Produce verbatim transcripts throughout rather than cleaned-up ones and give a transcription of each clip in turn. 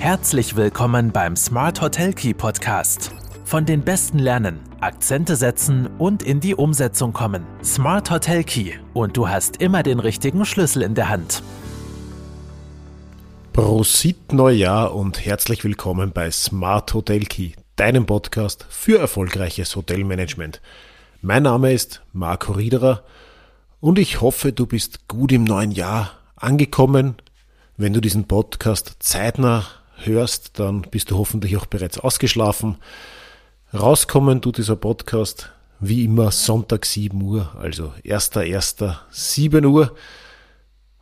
Herzlich willkommen beim Smart Hotel Key Podcast. Von den Besten lernen, Akzente setzen und in die Umsetzung kommen. Smart Hotel Key und du hast immer den richtigen Schlüssel in der Hand. Prosit Neujahr und herzlich willkommen bei Smart Hotel Key, deinem Podcast für erfolgreiches Hotelmanagement. Mein Name ist Marco Riederer und ich hoffe, du bist gut im neuen Jahr angekommen. Wenn du diesen Podcast zeitnah hörst, dann bist du hoffentlich auch bereits ausgeschlafen. Rauskommen tut dieser Podcast wie immer Sonntag sieben Uhr, also erster erster sieben Uhr.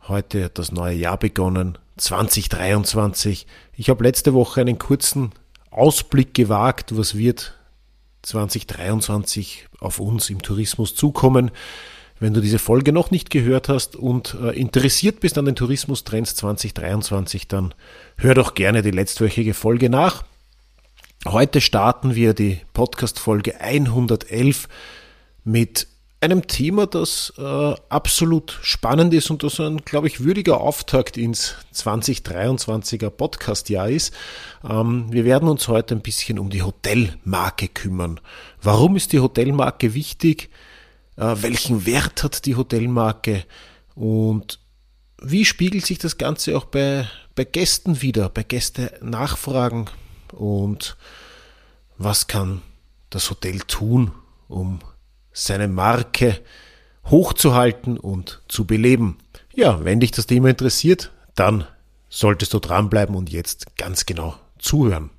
Heute hat das neue Jahr begonnen, zwanzig dreiundzwanzig. Ich habe letzte Woche einen kurzen Ausblick gewagt, was wird zwanzig dreiundzwanzig auf uns im Tourismus zukommen. Wenn du diese Folge noch nicht gehört hast und äh, interessiert bist an den Tourismustrends zwanzig dreiundzwanzig, dann hör doch gerne die letztwöchige Folge nach. Heute starten wir die Podcast-Folge hundertelf mit einem Thema, das äh, absolut spannend ist und das ein, glaube ich, würdiger Auftakt ins zwanzig dreiundzwanziger Podcast-Jahr ist. Ähm, wir werden uns heute ein bisschen um die Hotelmarke kümmern. Warum ist die Hotelmarke wichtig? Welchen Wert hat die Hotelmarke und wie spiegelt sich das Ganze auch bei, bei Gästen wider, bei Gästenachfragen und was kann das Hotel tun, um seine Marke hochzuhalten und zu beleben? Ja, wenn dich das Thema interessiert, dann solltest du dranbleiben und jetzt ganz genau zuhören.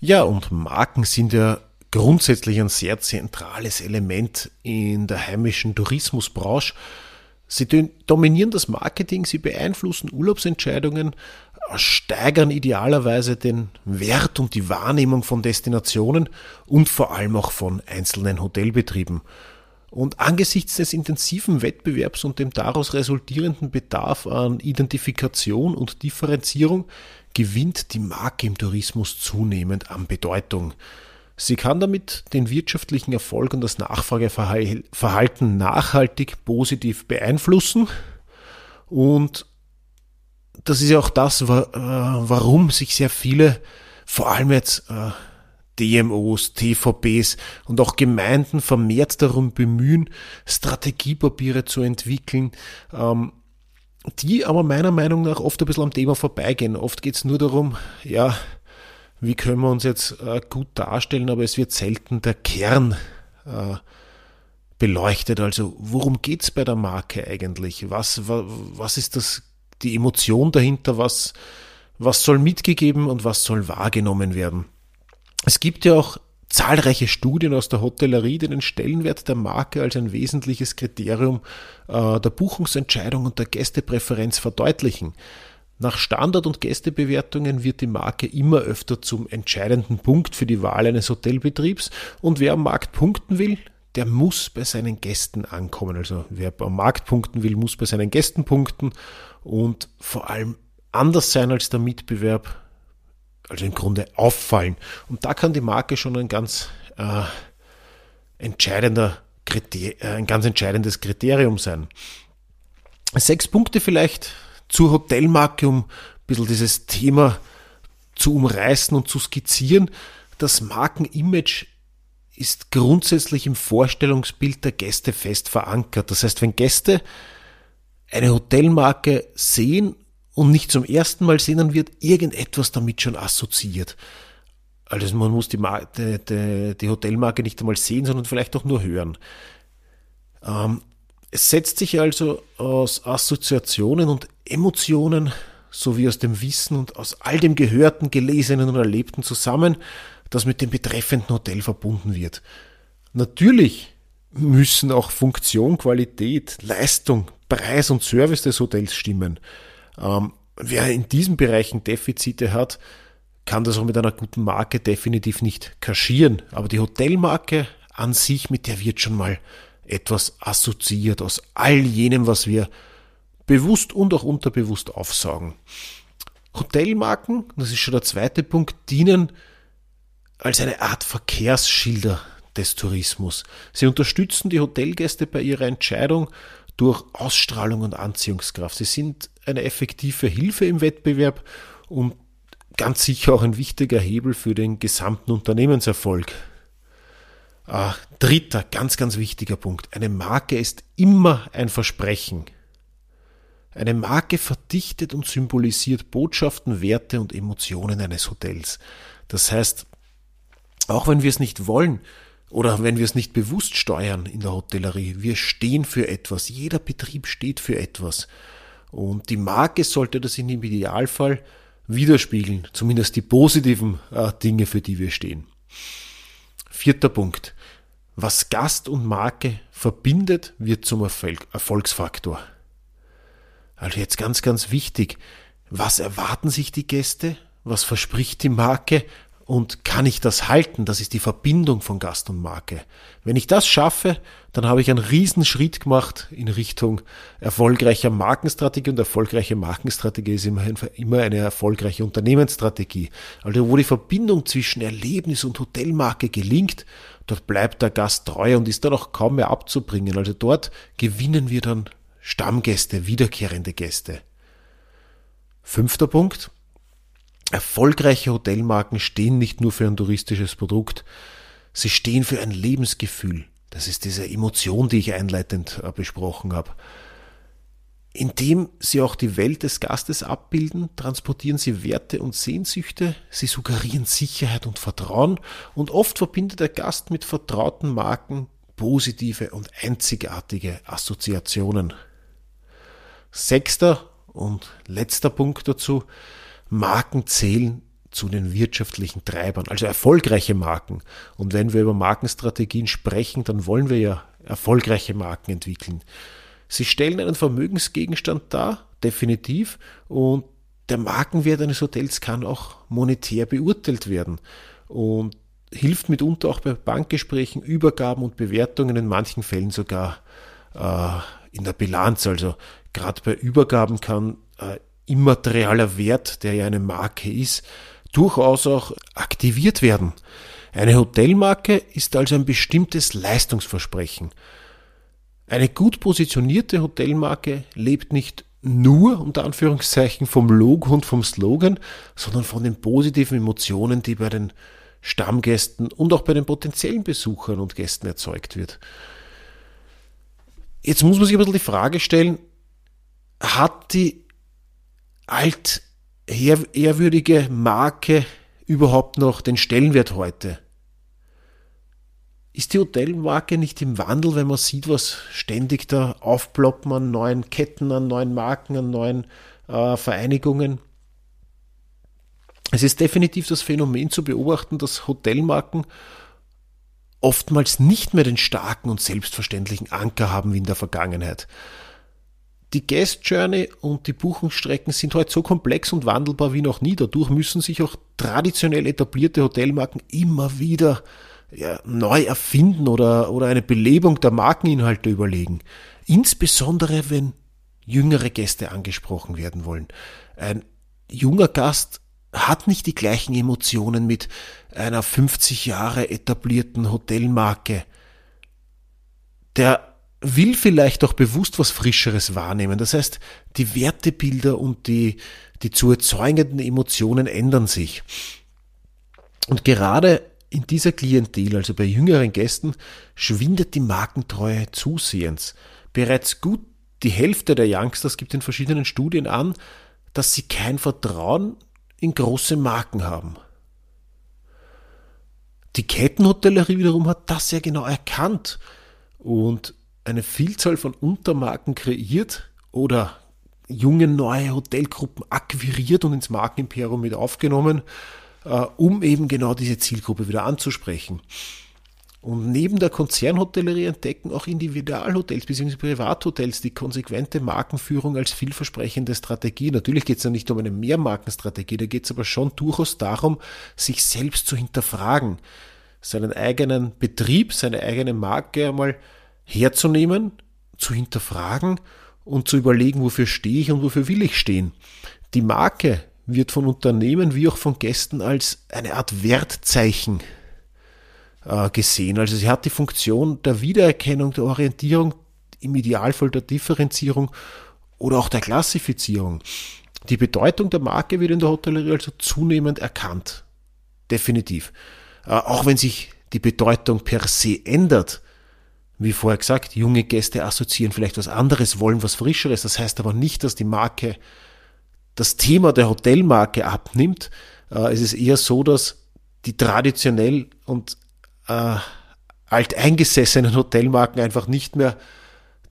Ja, und Marken sind ja grundsätzlich ein sehr zentrales Element in der heimischen Tourismusbranche. Sie dominieren das Marketing, sie beeinflussen Urlaubsentscheidungen, steigern idealerweise den Wert und die Wahrnehmung von Destinationen und vor allem auch von einzelnen Hotelbetrieben. Und angesichts des intensiven Wettbewerbs und dem daraus resultierenden Bedarf an Identifikation und Differenzierung gewinnt die Marke im Tourismus zunehmend an Bedeutung. Sie kann damit den wirtschaftlichen Erfolg und das Nachfrageverhalten nachhaltig positiv beeinflussen. Und das ist ja auch das, warum sich sehr viele, vor allem jetzt D M Os, T V Ps und auch Gemeinden vermehrt darum bemühen, Strategiepapiere zu entwickeln, die aber meiner Meinung nach oft ein bisschen am Thema vorbeigehen. Oft geht es nur darum, ja, wie können wir uns jetzt gut darstellen, aber es wird selten der Kern äh, beleuchtet. Also worum geht es bei der Marke eigentlich? Was, was ist das, die Emotion dahinter? Was, was soll mitgegeben und was soll wahrgenommen werden? Es gibt ja auch zahlreiche Studien aus der Hotellerie, die den Stellenwert der Marke als ein wesentliches Kriterium äh, der Buchungsentscheidung und der Gästepräferenz verdeutlichen. Nach Standard- und Gästebewertungen wird die Marke immer öfter zum entscheidenden Punkt für die Wahl eines Hotelbetriebs und wer am Markt punkten will, der muss bei seinen Gästen ankommen. Also wer am Markt punkten will, muss bei seinen Gästen punkten und vor allem anders sein als der Mitbewerb, also im Grunde auffallen. Und da kann die Marke schon ein ganz, äh, entscheidender Kriter- ein ganz entscheidendes Kriterium sein. Sechs Punkte vielleicht zur Hotelmarke, um ein bisschen dieses Thema zu umreißen und zu skizzieren. Das Markenimage ist grundsätzlich im Vorstellungsbild der Gäste fest verankert. Das heißt, wenn Gäste eine Hotelmarke sehen und nicht zum ersten Mal sehen, dann wird irgendetwas damit schon assoziiert. Also man muss die, Mar- die, die, die Hotelmarke nicht einmal sehen, sondern vielleicht auch nur hören. Ähm, Es setzt sich also aus Assoziationen und Emotionen sowie aus dem Wissen und aus all dem Gehörten, Gelesenen und Erlebten zusammen, das mit dem betreffenden Hotel verbunden wird. Natürlich müssen auch Funktion, Qualität, Leistung, Preis und Service des Hotels stimmen. Ähm, wer in diesen Bereichen Defizite hat, kann das auch mit einer guten Marke definitiv nicht kaschieren. Aber die Hotelmarke an sich, mit der wird schon mal etwas assoziiert aus all jenem, was wir bewusst und auch unterbewusst aufsaugen. Hotelmarken, das ist schon der zweite Punkt, dienen als eine Art Verkehrsschilder des Tourismus. Sie unterstützen die Hotelgäste bei ihrer Entscheidung durch Ausstrahlung und Anziehungskraft. Sie sind eine effektive Hilfe im Wettbewerb und ganz sicher auch ein wichtiger Hebel für den gesamten Unternehmenserfolg. Äh, dritter, ganz, ganz wichtiger Punkt. Eine Marke ist immer ein Versprechen. Eine Marke verdichtet und symbolisiert Botschaften, Werte und Emotionen eines Hotels. Das heißt, auch wenn wir es nicht wollen oder wenn wir es nicht bewusst steuern in der Hotellerie, wir stehen für etwas. Jeder Betrieb steht für etwas. Und die Marke sollte das in dem Idealfall widerspiegeln, zumindest die positiven äh, Dinge, für die wir stehen. Vierter Punkt. Was Gast und Marke verbindet, wird zum Erfolg- Erfolgsfaktor. Also jetzt ganz, ganz wichtig, was erwarten sich die Gäste, was verspricht die Marke und kann ich das halten? Das ist die Verbindung von Gast und Marke. Wenn ich das schaffe, dann habe ich einen Riesenschritt gemacht in Richtung erfolgreicher Markenstrategie, und erfolgreiche Markenstrategie ist immerhin immer eine erfolgreiche Unternehmensstrategie. Also wo die Verbindung zwischen Erlebnis und Hotelmarke gelingt, dort bleibt der Gast treu und ist dann auch kaum mehr abzubringen. Also dort gewinnen wir dann Stammgäste, wiederkehrende Gäste. Fünfter Punkt. Erfolgreiche Hotelmarken stehen nicht nur für ein touristisches Produkt, sie stehen für ein Lebensgefühl. Das ist diese Emotion, die ich einleitend besprochen habe. Indem sie auch die Welt des Gastes abbilden, transportieren sie Werte und Sehnsüchte, sie suggerieren Sicherheit und Vertrauen, und oft verbindet der Gast mit vertrauten Marken positive und einzigartige Assoziationen. Sechster und letzter Punkt dazu. Marken zählen zu den wirtschaftlichen Treibern, also erfolgreiche Marken. Und wenn wir über Markenstrategien sprechen, dann wollen wir ja erfolgreiche Marken entwickeln. Sie stellen einen Vermögensgegenstand dar, definitiv, und der Markenwert eines Hotels kann auch monetär beurteilt werden und hilft mitunter auch bei Bankgesprächen, Übergaben und Bewertungen, in manchen Fällen sogar äh, in der Bilanz. Also gerade bei Übergaben kann äh, immaterieller Wert, der ja eine Marke ist, durchaus auch aktiviert werden. Eine Hotelmarke ist also ein bestimmtes Leistungsversprechen. Eine gut positionierte Hotelmarke lebt nicht nur, unter Anführungszeichen, vom Logo und vom Slogan, sondern von den positiven Emotionen, die bei den Stammgästen und auch bei den potenziellen Besuchern und Gästen erzeugt wird. Jetzt muss man sich ein bisschen die Frage stellen, hat die altehrwürdige Marke überhaupt noch den Stellenwert heute? Ist die Hotelmarke nicht im Wandel, wenn man sieht, was ständig da aufploppen an neuen Ketten, an neuen Marken, an neuen äh, Vereinigungen? Es ist definitiv das Phänomen zu beobachten, dass Hotelmarken oftmals nicht mehr den starken und selbstverständlichen Anker haben wie in der Vergangenheit. Die Guest Journey und die Buchungsstrecken sind heute so komplex und wandelbar wie noch nie. Dadurch müssen sich auch traditionell etablierte Hotelmarken immer wieder ja, neu erfinden oder, oder eine Belebung der Markeninhalte überlegen. Insbesondere, wenn jüngere Gäste angesprochen werden wollen. Ein junger Gast hat nicht die gleichen Emotionen mit einer fünfzig Jahre etablierten Hotelmarke. Der will vielleicht auch bewusst was Frischeres wahrnehmen. Das heißt, die Wertebilder und die, die zu erzeugenden Emotionen ändern sich. Und gerade in dieser Klientel, also bei jüngeren Gästen, schwindet die Markentreue zusehends. Bereits gut die Hälfte der Youngsters gibt in verschiedenen Studien an, dass sie kein Vertrauen in große Marken haben. Die Kettenhotellerie wiederum hat das sehr genau erkannt und eine Vielzahl von Untermarken kreiert oder junge neue Hotelgruppen akquiriert und ins Markenimperium mit aufgenommen, äh, um eben genau diese Zielgruppe wieder anzusprechen. Und neben der Konzernhotellerie entdecken auch Individualhotels bzw. Privathotels die konsequente Markenführung als vielversprechende Strategie. Natürlich geht es ja nicht um eine Mehrmarkenstrategie, da geht es aber schon durchaus darum, sich selbst zu hinterfragen, seinen eigenen Betrieb, seine eigene Marke einmal herzunehmen, zu hinterfragen und zu überlegen, wofür stehe ich und wofür will ich stehen. Die Marke wird von Unternehmen wie auch von Gästen als eine Art Wertzeichen äh, gesehen. Also sie hat die Funktion der Wiedererkennung, der Orientierung, im Idealfall der Differenzierung oder auch der Klassifizierung. Die Bedeutung der Marke wird in der Hotellerie also zunehmend erkannt. Definitiv. Äh, auch wenn sich die Bedeutung per se ändert, wie vorher gesagt, junge Gäste assoziieren vielleicht was anderes, wollen was Frischeres. Das heißt aber nicht, dass die Marke, das Thema der Hotelmarke abnimmt. Äh, es ist eher so, dass die traditionell und äh, alteingesessenen Hotelmarken einfach nicht mehr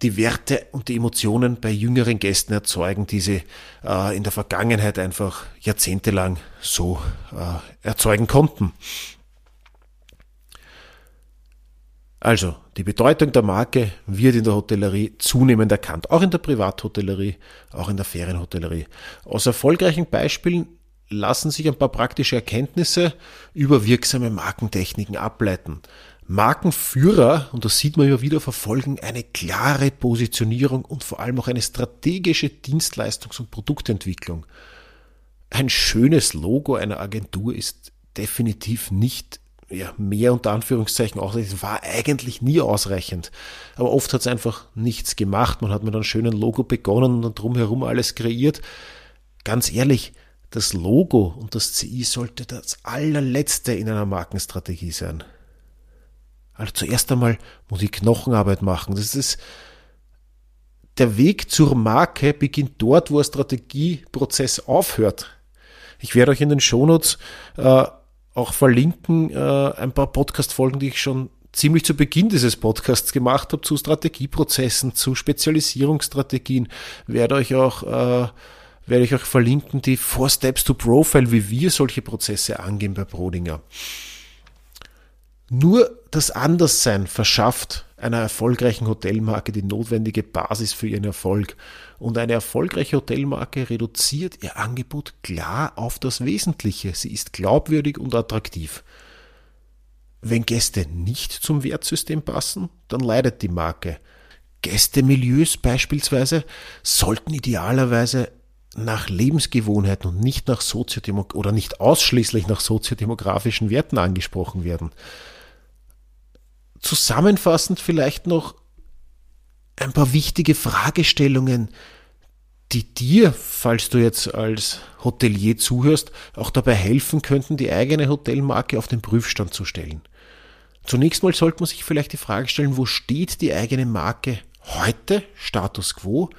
die Werte und die Emotionen bei jüngeren Gästen erzeugen, die sie äh, in der Vergangenheit einfach jahrzehntelang so äh, erzeugen konnten. Also, die Bedeutung der Marke wird in der Hotellerie zunehmend erkannt, auch in der Privathotellerie, auch in der Ferienhotellerie. Aus erfolgreichen Beispielen lassen sich ein paar praktische Erkenntnisse über wirksame Markentechniken ableiten. Markenführer, und das sieht man immer wieder, verfolgen eine klare Positionierung und vor allem auch eine strategische Dienstleistungs- und Produktentwicklung. Ein schönes Logo einer Agentur ist definitiv nicht, ja, mehr unter Anführungszeichen ausreichend, war eigentlich nie ausreichend. Aber oft hat es einfach nichts gemacht. Man hat mit einem schönen Logo begonnen und dann drumherum alles kreiert. Ganz ehrlich, das Logo und das C I sollte das allerletzte in einer Markenstrategie sein. Also zuerst einmal muss ich Knochenarbeit machen. Das ist, der Weg zur Marke beginnt dort, wo ein Strategieprozess aufhört. Ich werde euch in den Shownotes äh, auch verlinken, äh, ein paar Podcast-Folgen, die ich schon ziemlich zu Beginn dieses Podcasts gemacht habe, zu Strategieprozessen, zu Spezialisierungsstrategien. Werde euch auch, äh, werde ich euch verlinken, die Four Steps to Profile, wie wir solche Prozesse angehen bei Brodinger. Nur das Anderssein verschafft einer erfolgreichen Hotelmarke die notwendige Basis für ihren Erfolg. Und eine erfolgreiche Hotelmarke reduziert ihr Angebot klar auf das Wesentliche. Sie ist glaubwürdig und attraktiv. Wenn Gäste nicht zum Wertsystem passen, dann leidet die Marke. Gästemilieus beispielsweise sollten idealerweise nach Lebensgewohnheiten und nicht nach Soziodemog- oder nicht ausschließlich nach soziodemografischen Werten angesprochen werden. Zusammenfassend vielleicht noch ein paar wichtige Fragestellungen, die dir, falls du jetzt als Hotelier zuhörst, auch dabei helfen könnten, die eigene Hotelmarke auf den Prüfstand zu stellen. Zunächst mal sollte man sich vielleicht die Frage stellen, wo steht die eigene Marke heute, Status quo,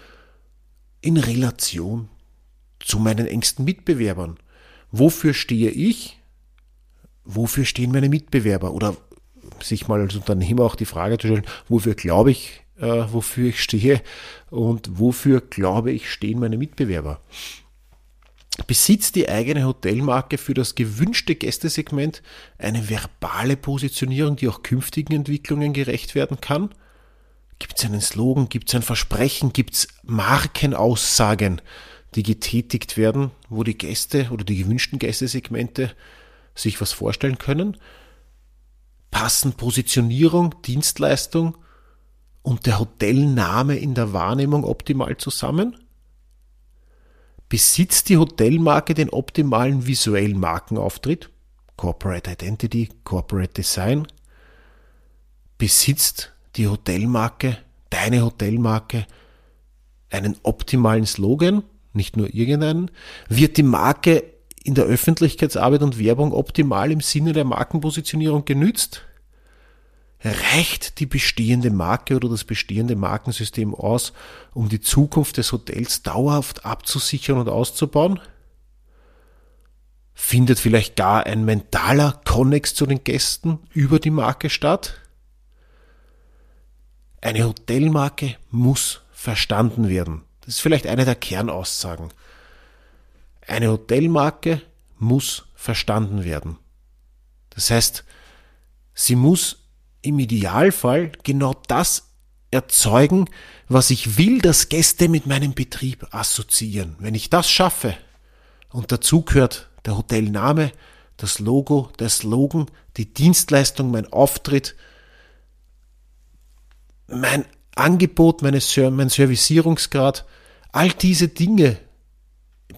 in Relation zu meinen engsten Mitbewerbern? Wofür stehe ich? Wofür stehen meine Mitbewerber? Oder sich mal als Unternehmer auch die Frage zu stellen, wofür glaube ich, äh, wofür ich stehe und wofür glaube ich, stehen meine Mitbewerber? Besitzt die eigene Hotelmarke für das gewünschte Gästesegment eine verbale Positionierung, die auch künftigen Entwicklungen gerecht werden kann? Gibt es einen Slogan, gibt es ein Versprechen, gibt es Markenaussagen, die getätigt werden, wo die Gäste oder die gewünschten Gästesegmente sich was vorstellen können? Passen Positionierung, Dienstleistung und der Hotelname in der Wahrnehmung optimal zusammen? Besitzt die Hotelmarke den optimalen visuellen Markenauftritt? Corporate Identity, Corporate Design? Besitzt die Hotelmarke, deine Hotelmarke, einen optimalen Slogan, nicht nur irgendeinen? Wird die Marke in der Öffentlichkeitsarbeit und Werbung optimal im Sinne der Markenpositionierung genützt? Reicht die bestehende Marke oder das bestehende Markensystem aus, um die Zukunft des Hotels dauerhaft abzusichern und auszubauen? Findet vielleicht gar ein mentaler Konnex zu den Gästen über die Marke statt? Eine Hotelmarke muss verstanden werden. Das ist vielleicht eine der Kernaussagen. Eine Hotelmarke muss verstanden werden. Das heißt, sie muss im Idealfall genau das erzeugen, was ich will, dass Gäste mit meinem Betrieb assoziieren. Wenn ich das schaffe, und dazu gehört der Hotelname, das Logo, der Slogan, die Dienstleistung, mein Auftritt, mein Angebot, meine Ser- mein Servicierungsgrad, all diese Dinge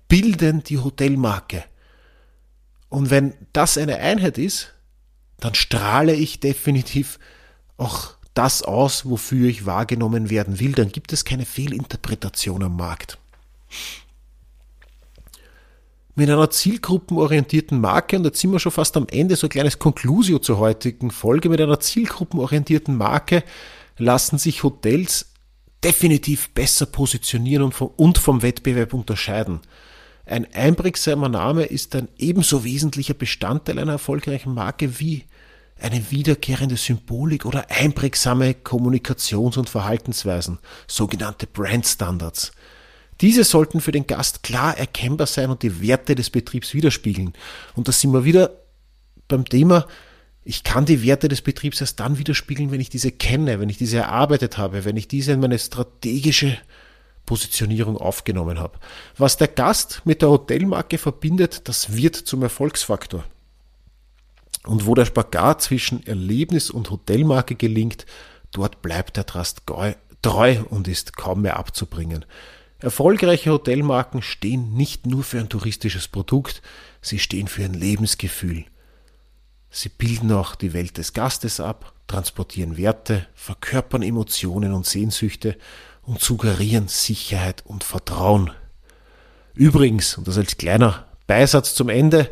bilden die Hotelmarke. Und wenn das eine Einheit ist, dann strahle ich definitiv auch das aus, wofür ich wahrgenommen werden will. Dann gibt es keine Fehlinterpretation am Markt. mit einer zielgruppenorientierten Marke, und jetzt sind wir schon fast am Ende, so ein kleines Conclusio zur heutigen Folge, mit einer zielgruppenorientierten Marke lassen sich Hotels definitiv besser positionieren und vom, und vom Wettbewerb unterscheiden. Ein einprägsamer Name ist ein ebenso wesentlicher Bestandteil einer erfolgreichen Marke wie eine wiederkehrende Symbolik oder einprägsame Kommunikations- und Verhaltensweisen, sogenannte Brandstandards. Diese sollten für den Gast klar erkennbar sein und die Werte des Betriebs widerspiegeln. Und da sind wir wieder beim Thema, ich kann die Werte des Betriebs erst dann widerspiegeln, wenn ich diese kenne, wenn ich diese erarbeitet habe, wenn ich diese in meine strategische Positionierung aufgenommen habe. Was der Gast mit der Hotelmarke verbindet, das wird zum Erfolgsfaktor. Und wo der Spagat zwischen Erlebnis und Hotelmarke gelingt, dort bleibt der Trust treu und ist kaum mehr abzubringen. Erfolgreiche Hotelmarken stehen nicht nur für ein touristisches Produkt, sie stehen für ein Lebensgefühl. Sie bilden auch die Welt des Gastes ab, transportieren Werte, verkörpern Emotionen und Sehnsüchte und suggerieren Sicherheit und Vertrauen. Übrigens, und das als kleiner Beisatz zum Ende,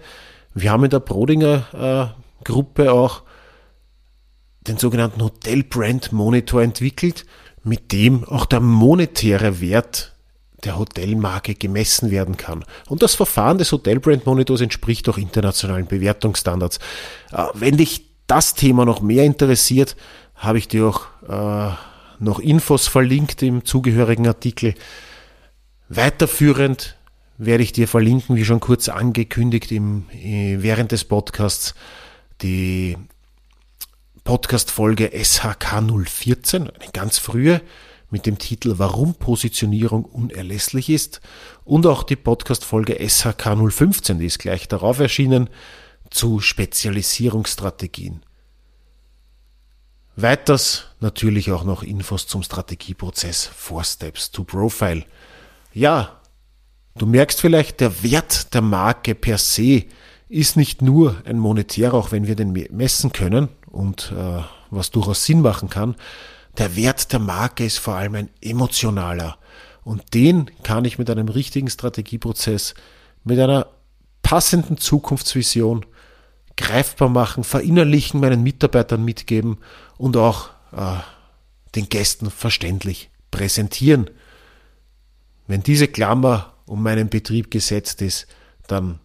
wir haben in der Brodinger äh, Gruppe auch den sogenannten Hotel Brand Monitor entwickelt, mit dem auch der monetäre Wert der Hotelmarke gemessen werden kann. Und das Verfahren des Hotel Brand Monitors entspricht auch internationalen Bewertungsstandards. Äh, wenn dich das Thema noch mehr interessiert, habe ich dir auch äh, noch Infos verlinkt im zugehörigen Artikel. Weiterführend werde ich dir verlinken, wie schon kurz angekündigt im, während des Podcasts, die Podcast-Folge S H K null vierzehn, eine ganz frühe, mit dem Titel Warum Positionierung unerlässlich ist, und auch die Podcast-Folge S H K null fünfzehn, die ist gleich darauf erschienen, zu Spezialisierungsstrategien. Weiters natürlich auch noch Infos zum Strategieprozess Four Steps to Profile. Ja, du merkst vielleicht, der Wert der Marke per se ist nicht nur ein monetärer, auch wenn wir den messen können und äh, was durchaus Sinn machen kann. Der Wert der Marke ist vor allem ein emotionaler, und den kann ich mit einem richtigen Strategieprozess, mit einer passenden Zukunftsvision greifbar machen, verinnerlichen, meinen Mitarbeitern mitgeben und auch äh, den Gästen verständlich präsentieren. Wenn diese Klammer um meinen Betrieb gesetzt ist, dann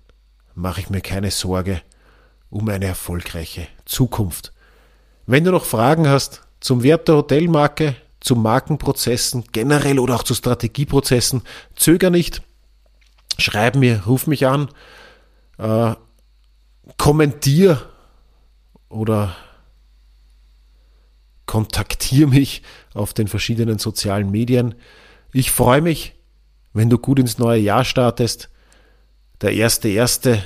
mache ich mir keine Sorge um eine erfolgreiche Zukunft. Wenn du noch Fragen hast zum Wert der Hotelmarke, zu Markenprozessen generell oder auch zu Strategieprozessen, zöger nicht, schreib mir, ruf mich an, äh, kommentier oder kontaktier mich auf den verschiedenen sozialen Medien. Ich freue mich, wenn du gut ins neue Jahr startest. Der erste erste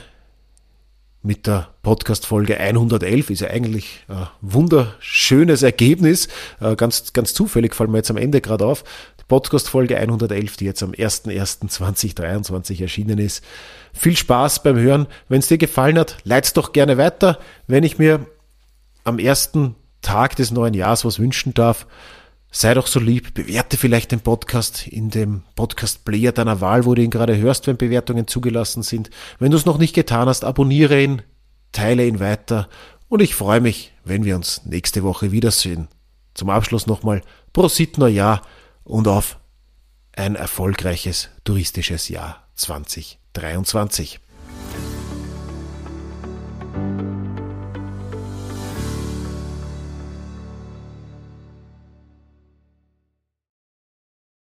mit der Podcast-Folge hundertelf ist ja eigentlich ein wunderschönes Ergebnis. Ganz, ganz zufällig fallen wir jetzt am Ende gerade auf. Die Podcast-Folge hundertelf, die jetzt am erster erster zweitausenddreiundzwanzig erschienen ist. Viel Spaß beim Hören. Wenn es dir gefallen hat, leit's doch gerne weiter. Wenn ich mir am ersten Tag des neuen Jahres was wünschen darf, sei doch so lieb, bewerte vielleicht den Podcast in dem Podcast-Player deiner Wahl, wo du ihn gerade hörst, wenn Bewertungen zugelassen sind. Wenn du es noch nicht getan hast, abonniere ihn, teile ihn weiter, und ich freue mich, wenn wir uns nächste Woche wiedersehen. Zum Abschluss nochmal Prosit Neujahr und auf ein erfolgreiches touristisches Jahr zwanzig dreiundzwanzig.